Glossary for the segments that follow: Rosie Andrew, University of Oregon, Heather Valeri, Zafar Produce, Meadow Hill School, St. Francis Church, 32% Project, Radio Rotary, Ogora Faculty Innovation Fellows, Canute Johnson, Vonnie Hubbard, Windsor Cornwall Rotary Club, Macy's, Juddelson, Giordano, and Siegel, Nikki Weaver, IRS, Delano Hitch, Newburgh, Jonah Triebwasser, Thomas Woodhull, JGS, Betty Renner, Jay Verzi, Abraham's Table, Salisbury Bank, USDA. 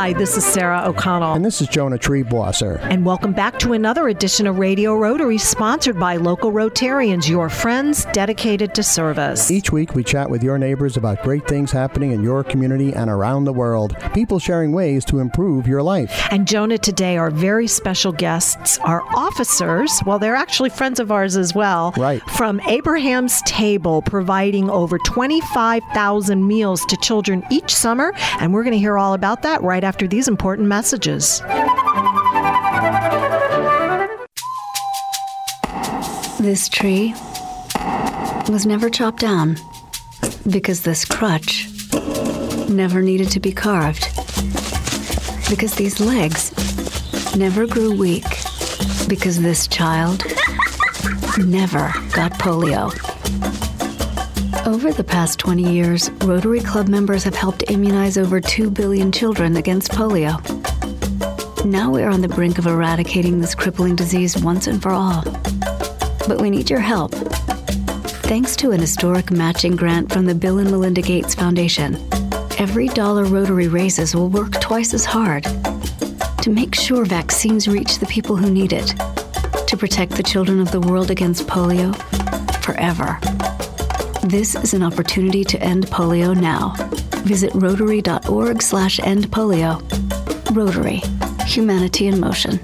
Hi, this is Sarah O'Connell. And this is Jonah Triebwasser. And welcome back to another edition of Radio Rotary, sponsored by local Rotarians, your friends dedicated to service. Each week we chat with your neighbors about great things happening in your community and around the world, people sharing ways to improve your life. And Jonah, today our very special guests are officers, well, they're actually friends of ours as well, right, from Abraham's Table, providing over 25,000 meals to children each summer, and we're going to hear all about that right after these important messages. This tree was never chopped down because this crutch never needed to be carved, because these legs never grew weak, because this child never got polio. Over the past 20 years, Rotary Club members have helped immunize over 2 billion children against polio. Now we are on the brink of eradicating this crippling disease once and for all. But we need your help. Thanks to an historic matching grant from the Bill and Melinda Gates Foundation, every dollar Rotary raises will work twice as hard to make sure vaccines reach the people who need it, to protect the children of the world against polio forever. This is an opportunity to end polio now. Visit rotary.org/endpolio. Rotary, humanity in motion.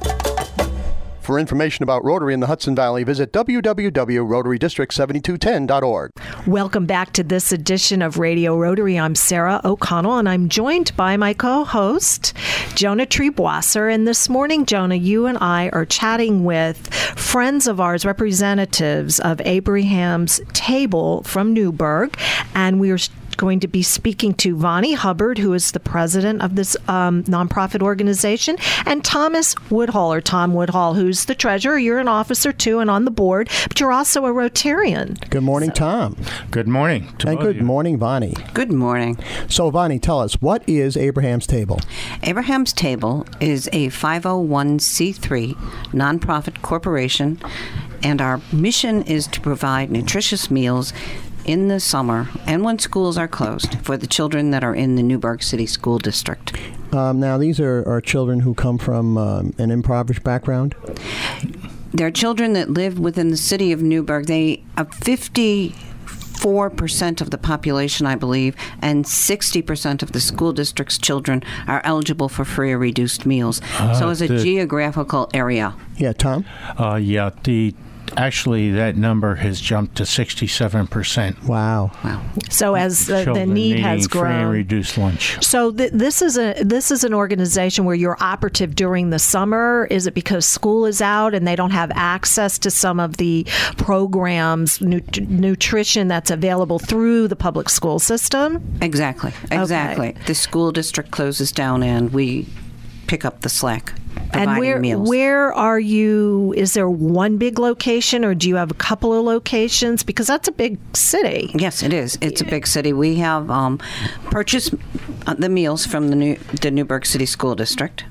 For information about Rotary in the Hudson Valley, visit www.rotarydistrict7210.org. Welcome back to this edition of Radio Rotary. I'm Sarah O'Connell, and I'm joined by my co-host, Jonah Triebwasser. And this morning, Jonah, you and I are chatting with friends of ours, representatives of Abraham's Table from Newburgh, and we are going to be speaking to Vonnie Hubbard, who is the president of this nonprofit organization, and Tom Woodhull, who's the treasurer. You're an officer, too, and on the board, but you're also a Rotarian. Good morning, Tom. Good morning. And good morning, Vonnie. Good morning. So, Vonnie, tell us, what is Abraham's Table? Abraham's Table is a 501c3 nonprofit corporation, and our mission is to provide nutritious meals in the summer and when schools are closed for the children that are in the Newburgh City School District. Now, these are children who come from an impoverished background? They're children that live within the city of Newburgh. 54% of the population, I believe, and 60% of the school district's children are eligible for free or reduced meals. So it's a geographical area. Yeah, Tom? Actually, that number has jumped to 67%. Wow! So as the need has grown, free and reduced lunch. So this is an organization where you're operative during the summer. Is it because school is out and they don't have access to some of the programs, nutrition that's available through the public school system? Exactly. Okay. The school district closes down, and we pick up the slack. And where are you? Is there one big location, or do you have a couple of locations? Because that's a big city. Yes, it is. It's a big city. We have purchased the meals from the Newburgh City School District,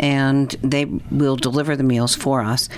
and they will deliver the meals for us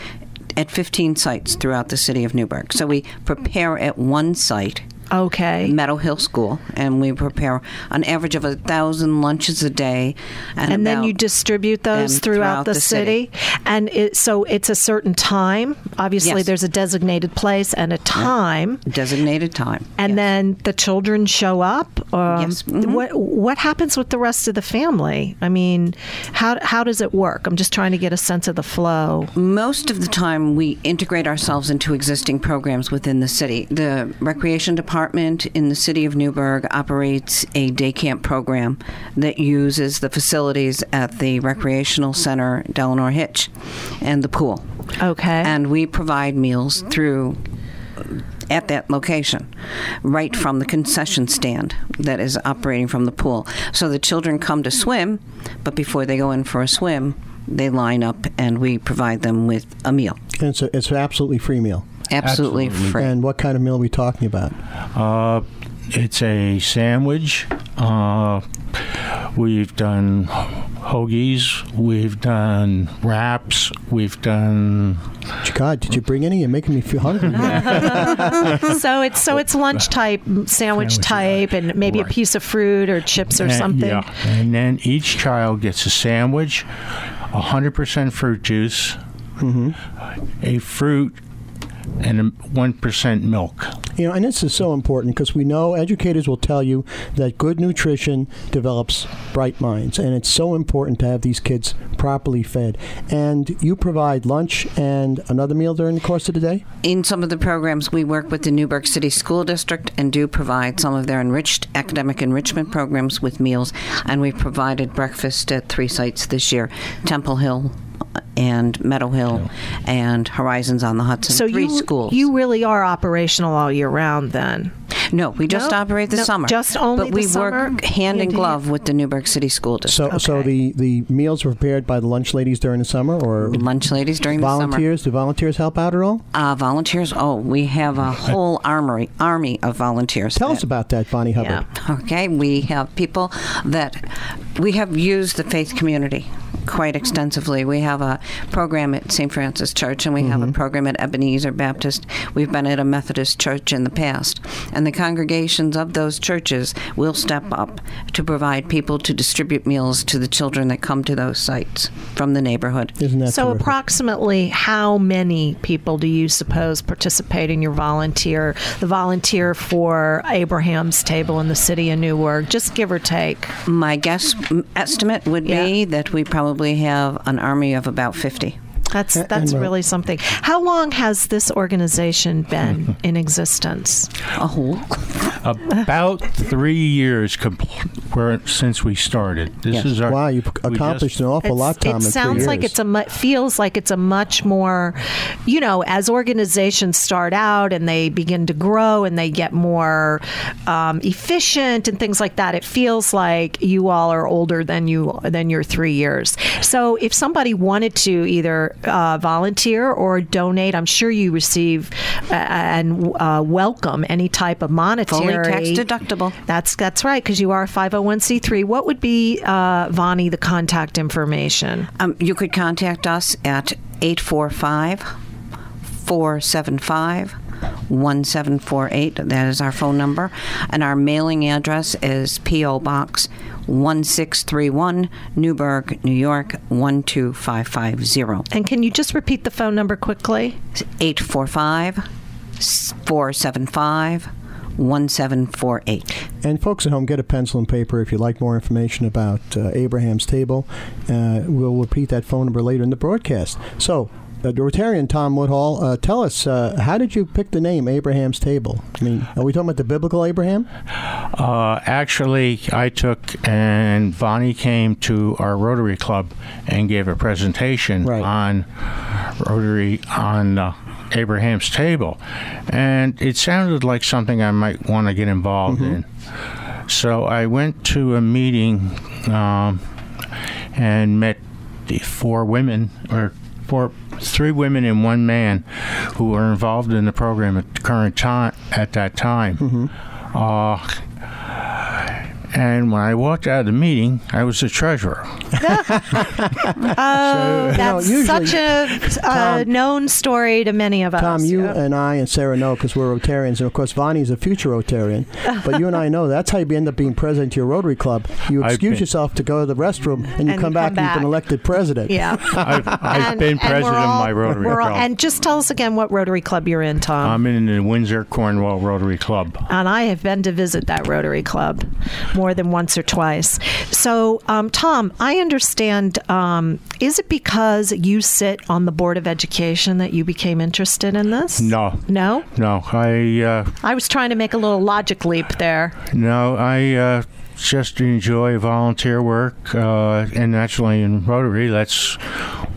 at 15 sites throughout the city of Newburgh. So we prepare at one site. Okay. Meadow Hill School, and we prepare an average of 1,000 lunches a day. And then you distribute those throughout the city? And so it's a certain time? Obviously, yes. There's a designated place and a time. Yeah. Designated time. And then the children show up? Yes. Mm-hmm. What happens with the rest of the family? I mean, how does it work? I'm just trying to get a sense of the flow. Most of the time, we integrate ourselves into existing programs within the city. The Recreation Department in the city of Newburgh operates a day camp program that uses the facilities at the recreational center, Delano Hitch, and the pool. Okay. And we provide meals at that location, right from the concession stand that is operating from the pool. So the children come to swim, but before they go in for a swim, they line up and we provide them with a meal. And so it's an absolutely free meal. Absolutely free. And what kind of meal are we talking about? It's a sandwich. We've done hoagies. We've done wraps. We've done God, did you bring any? You're making me feel hungry. So it's lunch type, sandwich type, and maybe a piece of fruit or chips or something. Yeah. And then each child gets a sandwich, 100% fruit juice, a fruit, and 1% milk. You know, and this is so important because we know educators will tell you that good nutrition develops bright minds, and it's so important to have these kids properly fed. And you provide lunch and another meal during the course of the day? In some of the programs, we work with the Newburgh City School District and do provide some of their enriched academic enrichment programs with meals, and we've provided breakfast at 3 sites this year, Temple Hill, and Meadow Hill, and Horizons on the Hudson, so 3 schools. You really are operational all year round then? No, we just operate the summer. Just only but the summer? But we work hand in glove with the Newburgh City School District. So the meals are prepared by the lunch ladies during the summer? Or lunch ladies during the summer. Do volunteers help out at all? Volunteers? Oh, we have a whole army of volunteers. Tell us about that, Vonnie Hubbard. Yeah. Okay, we have people we have used the faith community quite extensively. We have a program at St. Francis Church, and we have a program at Ebenezer Baptist. We've been at a Methodist church in the past. And the congregations of those churches will step up to provide people to distribute meals to the children that come to those sites from the neighborhood. Isn't that terrific? Approximately how many people do you suppose participate in your volunteer for Abraham's Table in the city of Newark, just give or take? My guess estimate would be that we probably have an army of about 50. That's really something. How long has this organization been in existence? About 3 years since we started. This is our wow. You've accomplished an awful lot, Tom. Feels like it's a much more, you know, as organizations start out and they begin to grow and they get more efficient and things like that. It feels like you all are older than your 3 years. So if somebody wanted to either volunteer or donate. I'm sure you receive and welcome any type of monetary. Fully tax deductible. That's right, because you are a 501c3. What would be, Vonnie, the contact information? You could contact us at 845-475-1748. That is our phone number. And our mailing address is P.O. Box 1631, Newburgh, New York, 12550. And can you just repeat the phone number quickly? 845-475-1748. And folks at home, get a pencil and paper if you'd like more information about Abraham's Table. We'll repeat that phone number later in the broadcast. So, Rotarian Tom Woodhull, tell us, how did you pick the name Abraham's Table? I mean, are we talking about the biblical Abraham? Actually, I took and Vonnie came to our Rotary Club and gave a presentation on Rotary on Abraham's Table. And it sounded like something I might want to get involved in. So I went to a meeting and met the 3 women and 1 man who are involved in the program at the current time. At that time, and when I walked out of the meeting, I was the treasurer. That's such a known story to many of us. Tom, you and I and Sarah know because we're Rotarians, and of course Vonnie's a future Rotarian. But you and I know that's how you end up being president of your Rotary Club. You excuse yourself to go to the restroom, and you come back and you've been elected president. Yeah, I've been president of my Rotary Club. And just tell us again what Rotary Club you're in, Tom. I'm in the Windsor Cornwall Rotary Club. And I have been to visit that Rotary Club more than once or twice. So, Tom, I understand, is it because you sit on the Board of Education that you became interested in this? No. No? No. I was trying to make a little logic leap there. No, I just enjoy volunteer work, and naturally in Rotary, that's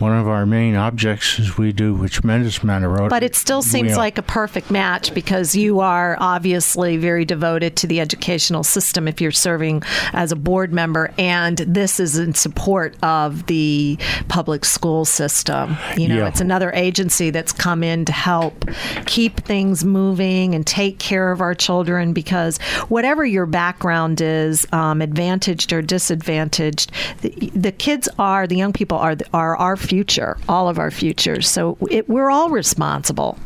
one of our main objects is we do a tremendous amount of Rotary. But it still seems like a perfect match because you are obviously very devoted to the educational system if you're serving as a board member, and this is in support of the public school system. You know, it's another agency that's come in to help keep things moving and take care of our children because whatever your background is, advantaged or disadvantaged, the kids are, the young people are our future, all of our futures. So we're all responsible.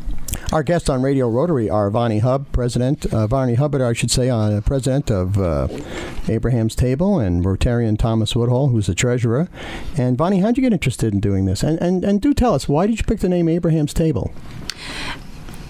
Our guests on Radio Rotary are Vonnie Hubbard, president of Abraham's Table, and Rotarian Thomas Woodhull, who's the treasurer. And Vonnie, how'd you get interested in doing this? And do tell us, why did you pick the name Abraham's Table?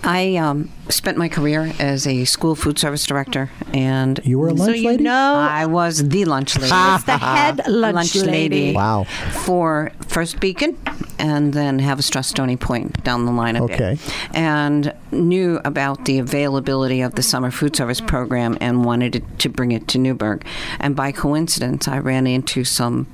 I spent my career as a school food service director, and you were a lunch lady. I was the lunch lady. It's the head lunch lady. Wow! For First Beacon, and then Haverstrass-Stony Point down the line a bit. And knew about the availability of the summer food service program and wanted to bring it to Newburgh. And by coincidence, I ran into some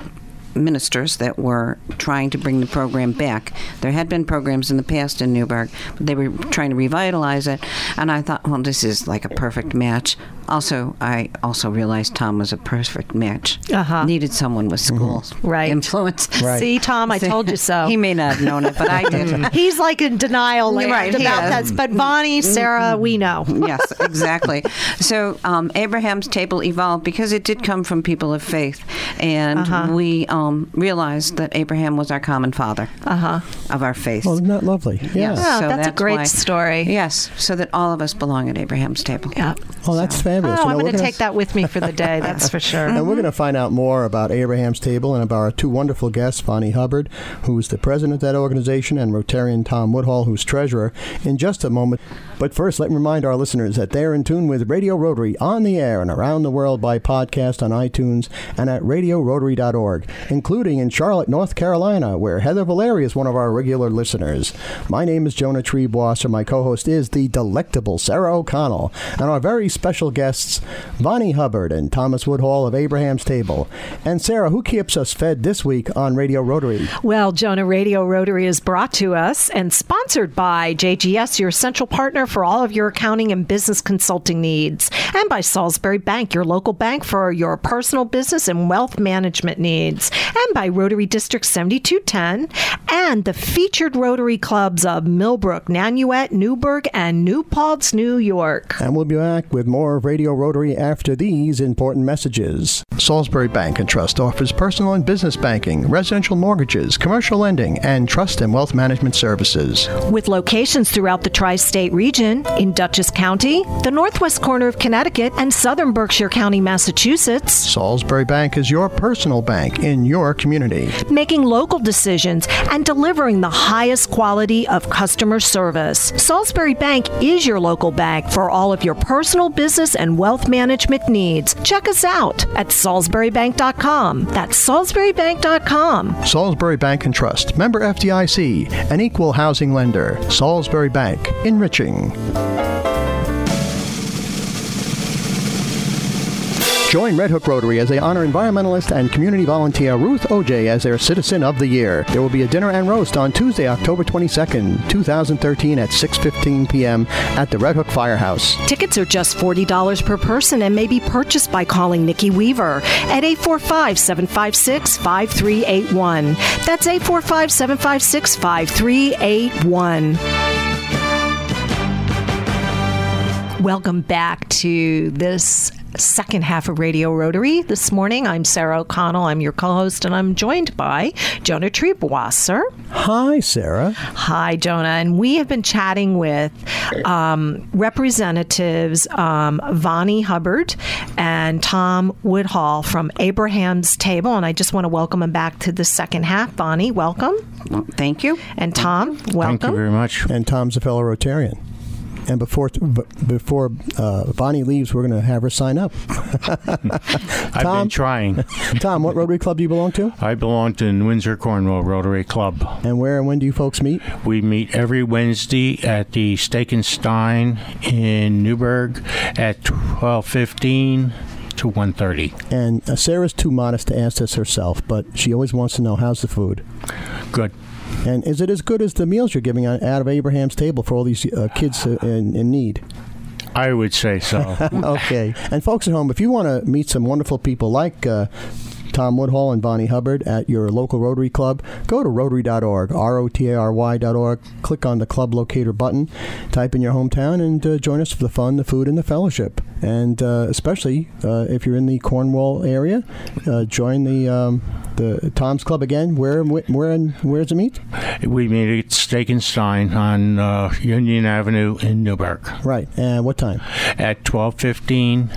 ministers that were trying to bring the program back. There had been programs in the past in Newburgh, but they were trying to revitalize it, and I thought, well, this is like a perfect match. Also, I also realized Tom was a perfect match. Needed someone with school influence. Right. See, Tom, I told you so. He may not have known it, but I did. He's like in denial about this, but Vonnie, Sarah, we know. Yes, exactly. So Abraham's Table evolved because it did come from people of faith, and we realized that Abraham was our common father of our faith. Well, isn't that lovely? Yeah. Oh, so that's a great story. Yes, so that all of us belong at Abraham's Table. Yeah. Oh, that's fantastic. Oh, I'm going to take that with me for the day, that's for sure. And we're going to find out more about Abraham's Table and about our two wonderful guests, Vonnie Hubbard, who's the president of that organization, and Rotarian Tom Woodhull, who's treasurer, in just a moment. But first, let me remind our listeners that they're in tune with Radio Rotary on the air and around the world by podcast on iTunes and at radiorotary.org, including in Charlotte, North Carolina, where Heather Valeri is one of our regular listeners. My name is Jonah Triebwasser. My co-host is the delectable Sarah O'Connell, and our very special guests, Vonnie Hubbard and Thomas Woodhull of Abraham's Table. And Sarah, who keeps us fed this week on Radio Rotary? Well, Jonah, Radio Rotary is brought to us and sponsored by JGS, your central partner for all of your accounting and business consulting needs, and by Salisbury Bank, your local bank for your personal business and wealth management needs, and by Rotary District 7210, and the featured Rotary clubs of Millbrook, Nanuet, Newburgh, and New Paltz, New York. And we'll be back with more Radio Rotary after these important messages. Salisbury Bank and Trust offers personal and business banking, residential mortgages, commercial lending, and trust and wealth management services. With locations throughout the tri-state region, in Dutchess County, the northwest corner of Connecticut, and southern Berkshire County, Massachusetts, Salisbury Bank is your personal bank in your community, making local decisions and delivering the highest quality of customer service. Salisbury Bank is your local bank for all of your personal, business, and wealth management needs. Check us out at salisburybank.com. That's salisburybank.com. Salisbury Bank and Trust, member FDIC, an equal housing lender. Salisbury Bank, enriching. Join Red Hook Rotary as they honor environmentalist and community volunteer Ruth O.J. as their Citizen of the Year. There will be a dinner and roast on Tuesday, October 22nd, 2013 at 6:15 p.m. at the Red Hook Firehouse. Tickets are just $40 per person and may be purchased by calling Nikki Weaver at 845-756-5381. That's 845-756-5381. Welcome back to this second half of Radio Rotary. This morning, I'm Sarah O'Connell. I'm your co-host, and I'm joined by Jonah Triebwasser. Hi, Sarah. Hi, Jonah. And we have been chatting with representatives Vonnie Hubbard and Tom Woodhull from Abraham's Table, and I just want to welcome them back to the second half. Vonnie, welcome. Well, thank you. And Tom, welcome. Thank you very much. And Tom's a fellow Rotarian. And before Vonnie leaves, we're going to have her sign up. I've been trying. Tom, what Rotary Club do you belong to? I belong to Windsor Cornwall Rotary Club. And where and when do you folks meet? We meet every Wednesday at the Steak and Stein in Newburgh at 12:15 to 1:30. And Sarah's too modest to ask this herself, but she always wants to know, how's the food? Good. And is it as good as the meals you're giving out of Abraham's Table for all these kids in need? I would say so. Okay. And folks at home, if you want to meet some wonderful people like Tom Woodhull and Vonnie Hubbard at your local Rotary Club, go to Rotary.org, Rotary.org, click on the Club Locator button, type in your hometown, and join us for the fun, the food, and the fellowship. And especially if you're in the Cornwall area, join the Tom's Club again. Where does it meet? We meet at Steak and Stein on Union Avenue in Newburgh. Right. And what time? At 12:15,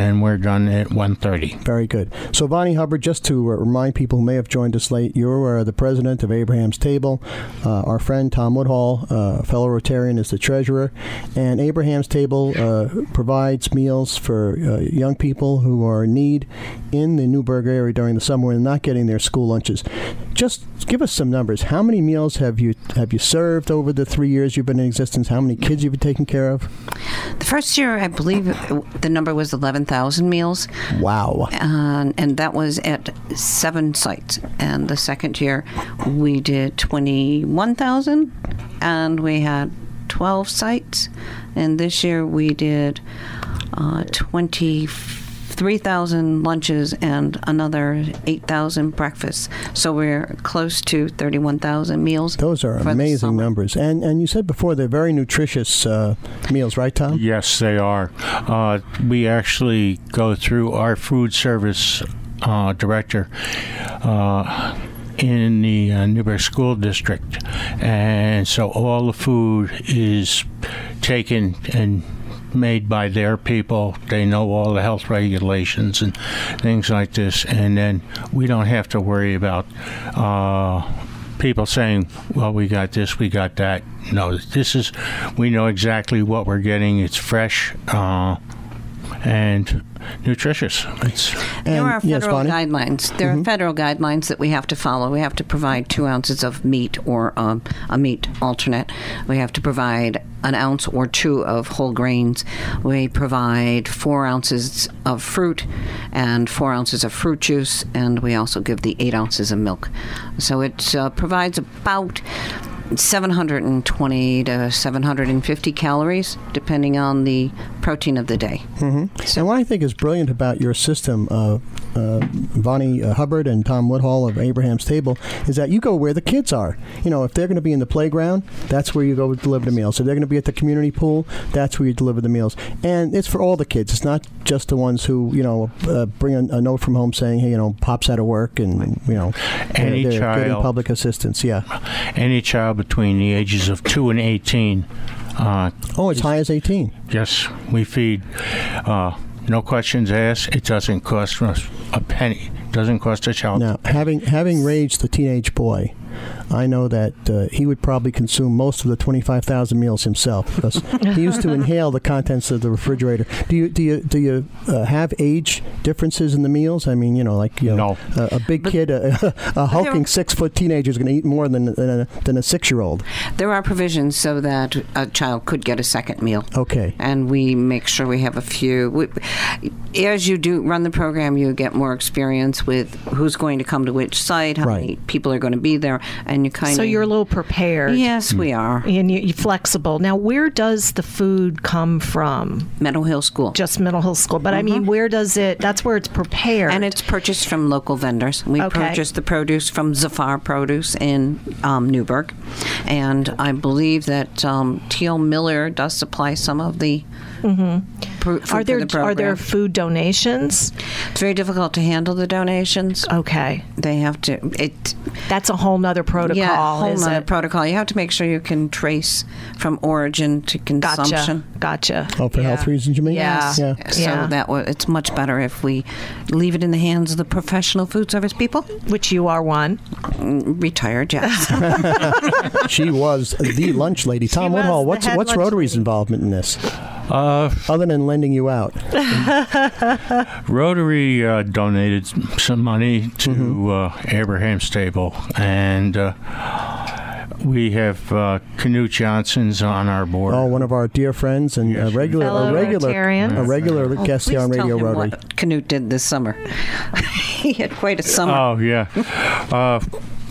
and we're done at 1:30. Very good. So, Vonnie Hubbard, just to remind people who may have joined us late, you're the president of Abraham's Table. Our friend Tom Woodhull, fellow Rotarian, is the treasurer. And Abraham's Table provides meals for young people who are in need in the Newburgh area during the summer and not getting their school lunches. Just give us some numbers. How many meals have you served over the 3 years you've been in existence? How many kids have you taken care of? The first year, I believe the number was 11,000 meals. Wow. And that was at 7 sites. And the second year, we did 21,000, and we had 12 sites. And this year, we did 3,000 lunches and another 8,000 breakfasts. So we're close to 31,000 meals. Those are amazing numbers. And you said before they're very nutritious meals, right, Tom? Yes, they are. We actually go through our food service director in the Newburgh School District. And so all the food is taken and made by their people. They know all the health regulations and things like this, and then we don't have to worry about people saying, well, we got this, we got that. No, this is, we know exactly what we're getting. It's fresh and nutritious. There are federal guidelines. There are federal guidelines that we have to follow. We have to provide 2 ounces of meat or a meat alternate. We have to provide an ounce or two of whole grains. We provide 4 ounces of fruit and 4 ounces of fruit juice, and we also give the 8 ounces of milk. So it provides about 720 to 750 calories, depending on the protein of the day. Mm-hmm. So. And what I think is brilliant about your system, Vonnie Hubbard and Tom Woodhull of Abraham's Table, is that you go where the kids are. You know, if they're going to be in the playground, that's where you go deliver the meals. If they're going to be at the community pool, that's where you deliver the meals. And it's for all the kids. It's not just the ones who, you know, bring a note from home saying, hey, you know, Pop's out of work, and, you know, they're getting public assistance. Yeah. Any child between the ages of 2 and 18. As high as 18? Yes. We feed, no questions asked. It doesn't cost us a penny. It doesn't cost a child. Now, having raised the teenage boy, I know that he would probably consume most of the 25,000 meals himself, because he used to inhale the contents of the refrigerator. Do you have age differences in the meals? I mean, you know, like a big kid, a hulking 6-foot teenager is going to eat more than a 6-year-old. There are provisions so that a child could get a second meal. Okay, and we make sure we have a few. As you do run the program, you get more experience with who's going to come to which site, how many people are going to be there. And you're a little prepared. Yes, we are. And you're flexible. Now, where does the food come from? Meadow Hill School. Just Meadow Hill School. But, I mean, where does it, that's where it's prepared. And it's purchased from local vendors. We purchase the produce from Zafar Produce in Newburgh. And I believe that Teal Miller does supply some of the food for the program. Are there food donations? It's very difficult to handle the donations. Okay. They have to. That's a whole nother protocol. Yeah, protocol. You have to make sure you can trace from origin to consumption. Gotcha. Oh, for health reasons, you mean? Yeah. So it's much better if we leave it in the hands of the professional food service people. Which you are one. Retired, yes. She was the lunch lady. Tom Woodhull, what's Rotary's involvement in this? Other than lending you out. Rotary donated some money to Abraham's Table, and we have Canute Johnson's on our board. Oh, one of our dear friends and a regular guest here on Radio Rotary. What Canute did this summer. He had quite a summer. Oh, yeah.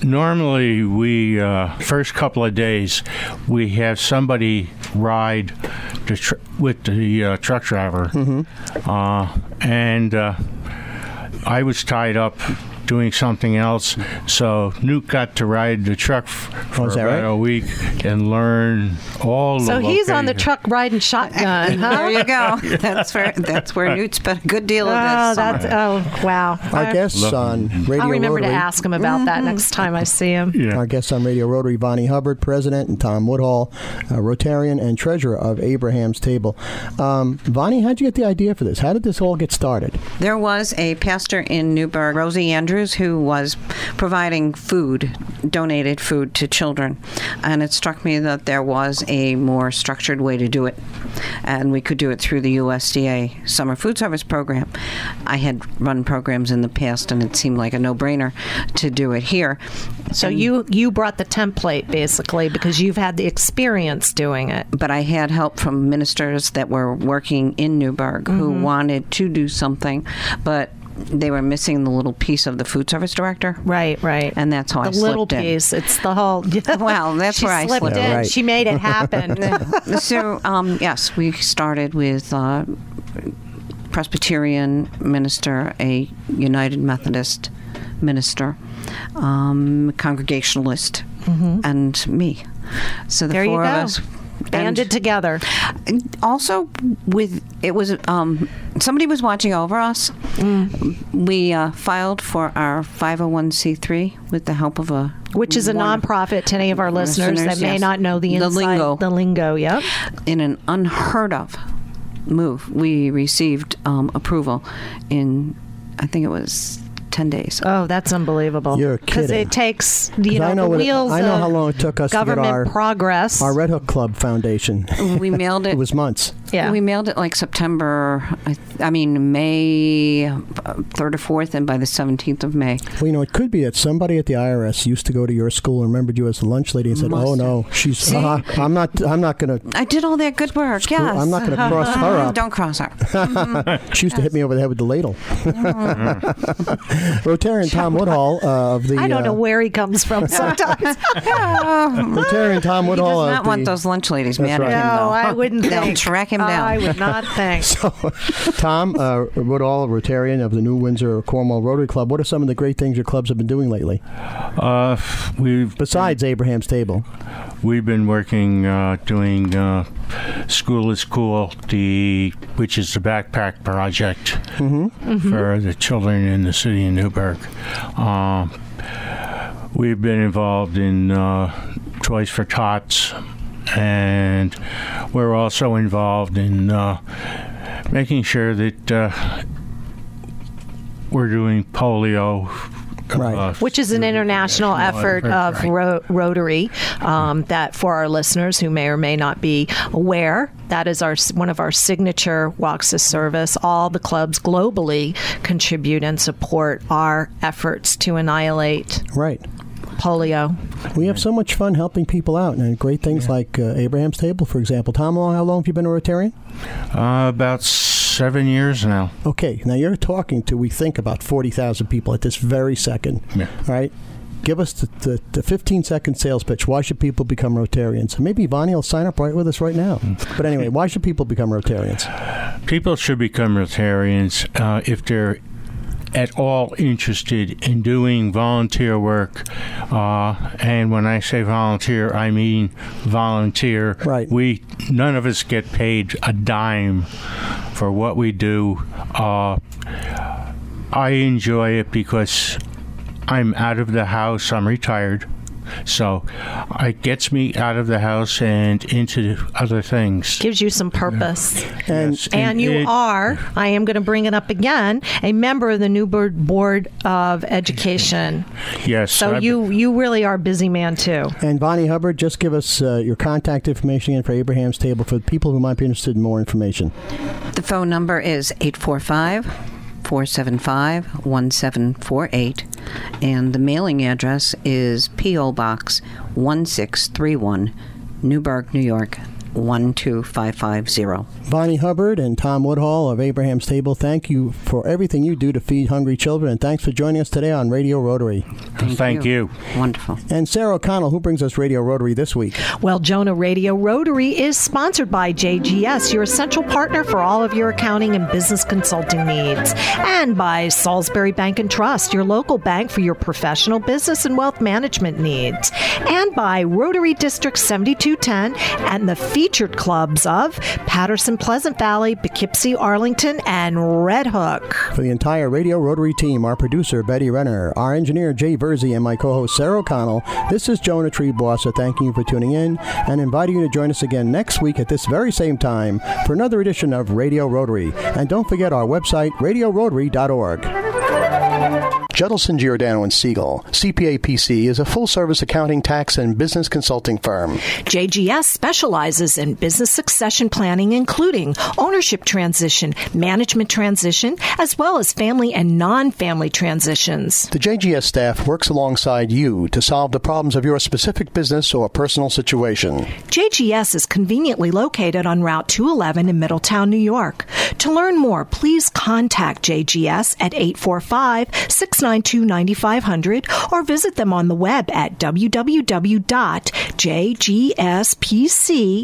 Normally, we first couple of days, we have somebody ride with the truck driver, and I was tied up doing something else, so Nuke got to ride the truck for about a week and learn all the locations. So he's on the truck riding shotgun, huh? There you go. That's where Nuke's been a good deal of this summer. Wow. Our guests on Radio Rotary. I'll remember to ask him about that next time I see him. Yeah. Our guests on Radio Rotary, Vonnie Hubbard, President, and Tom Woodhull, Rotarian and Treasurer of Abraham's Table. Vonnie, how'd you get the idea for this? How did this all get started? There was a pastor in Newburgh, Rosie Andrew, who was providing food, donated food to children. And it struck me that there was a more structured way to do it. And we could do it through the USDA Summer Food Service Program. I had run programs in the past, and it seemed like a no-brainer to do it here. So you brought the template, basically, because you've had the experience doing it. But I had help from ministers that were working in Newburgh who wanted to do something, but they were missing the little piece of the food service director. Right. And that's how I slipped in. The little piece. It's the whole... Well, that's where I slipped in. Yeah, right. She made it happen. So, yes, we started with... Presbyterian minister, a United Methodist minister, Congregationalist, and me. So the four of us banded together. Also, somebody was watching over us. We filed for our 501c3 with the help of a... Which is a nonprofit to any of our listeners that may not know the inside. The lingo, yep. In an unheard of move, we received approval in, I think it was 10 days. Oh, that's unbelievable. You're kidding. Because it takes, I know how long it took us to get our Red Hook Club Foundation. We mailed it. It was months. Yeah. We mailed it like May 3rd or 4th, and by the 17th of May. Well, it could be that somebody at the IRS used to go to your school and remembered you as the lunch lady and said, she's, I'm not going to. I did all that good work, yes. I'm not going to cross her up. Don't cross her. She used to hit me over the head with the ladle. Rotarian Tom Woodhull of the... I don't know where he comes from sometimes. Rotarian Tom Woodhull. He does not want those lunch ladies mad at him, though. No, I wouldn't think. They'll track him down. I would not think. So, Tom Woodhull, Rotarian of the New Windsor Cornwall Rotary Club, what are some of the great things your clubs have been doing lately? Besides Abraham's Table. We've been working, doing... School is Cool, which is the backpack project for the children in the city of Newburgh. We've been involved in Toys for Tots, and we're also involved in making sure that we're doing polio. Right. Which is an international effort of Rotary that, for our listeners who may or may not be aware, that is one of our signature walks of service. All the clubs globally contribute and support our efforts to annihilate polio. We have so much fun helping people out, and great things like Abraham's Table, for example. Tom, how long have you been a Rotarian? About 7 years now. Okay. Now you're talking to, we think, about 40,000 people at this very second. Yeah. All right. Give us the 15-second sales pitch. Why should people become Rotarians? Maybe Vonnie will sign up right with us right now. But anyway, why should people become Rotarians? People should become Rotarians if they're at all interested in doing volunteer work. And when I say volunteer, I mean volunteer. Right. None of us get paid a dime for what we do. I enjoy it because I'm out of the house. I'm retired. So it gets me out of the house and into other things. Gives you some purpose. Yeah. And you are, I am going to bring it up again, a member of the Newburgh Board of Education. Yes. So you really are a busy man, too. And Vonnie Hubbard, just give us your contact information again for Abraham's Table for people who might be interested in more information. The phone number is 845-475-1748, and the mailing address is P.O. Box 1631, Newburgh, New York, 12550. Vonnie Hubbard and Tom Woodhull of Abraham's Table, thank you for everything you do to feed hungry children, and thanks for joining us today on Radio Rotary. Thank you. Wonderful. And Sarah O'Connell, who brings us Radio Rotary this week? Well, Jonah, Radio Rotary is sponsored by JGS, your essential partner for all of your accounting and business consulting needs, and by Salisbury Bank and Trust, your local bank for your professional, business, and wealth management needs, and by Rotary District 7210 and the featured clubs of Patterson, Pleasant Valley, Poughkeepsie, Arlington, and Red Hook. For the entire Radio Rotary team, our producer, Betty Renner, our engineer, Jay Verzi, and my co-host, Sarah O'Connell, this is Jonah Triebwasser thanking you for tuning in and inviting you to join us again next week at this very same time for another edition of Radio Rotary. And don't forget our website, radiorotary.org. Juddelson, Giordano, and Siegel. CPA-PC is a full-service accounting, tax, and business consulting firm. JGS specializes in business succession planning, including ownership transition, management transition, as well as family and non-family transitions. The JGS staff works alongside you to solve the problems of your specific business or personal situation. JGS is conveniently located on Route 211 in Middletown, New York. To learn more, please contact JGS at 845-692-9500 or visit them on the web at www.jgspc.com.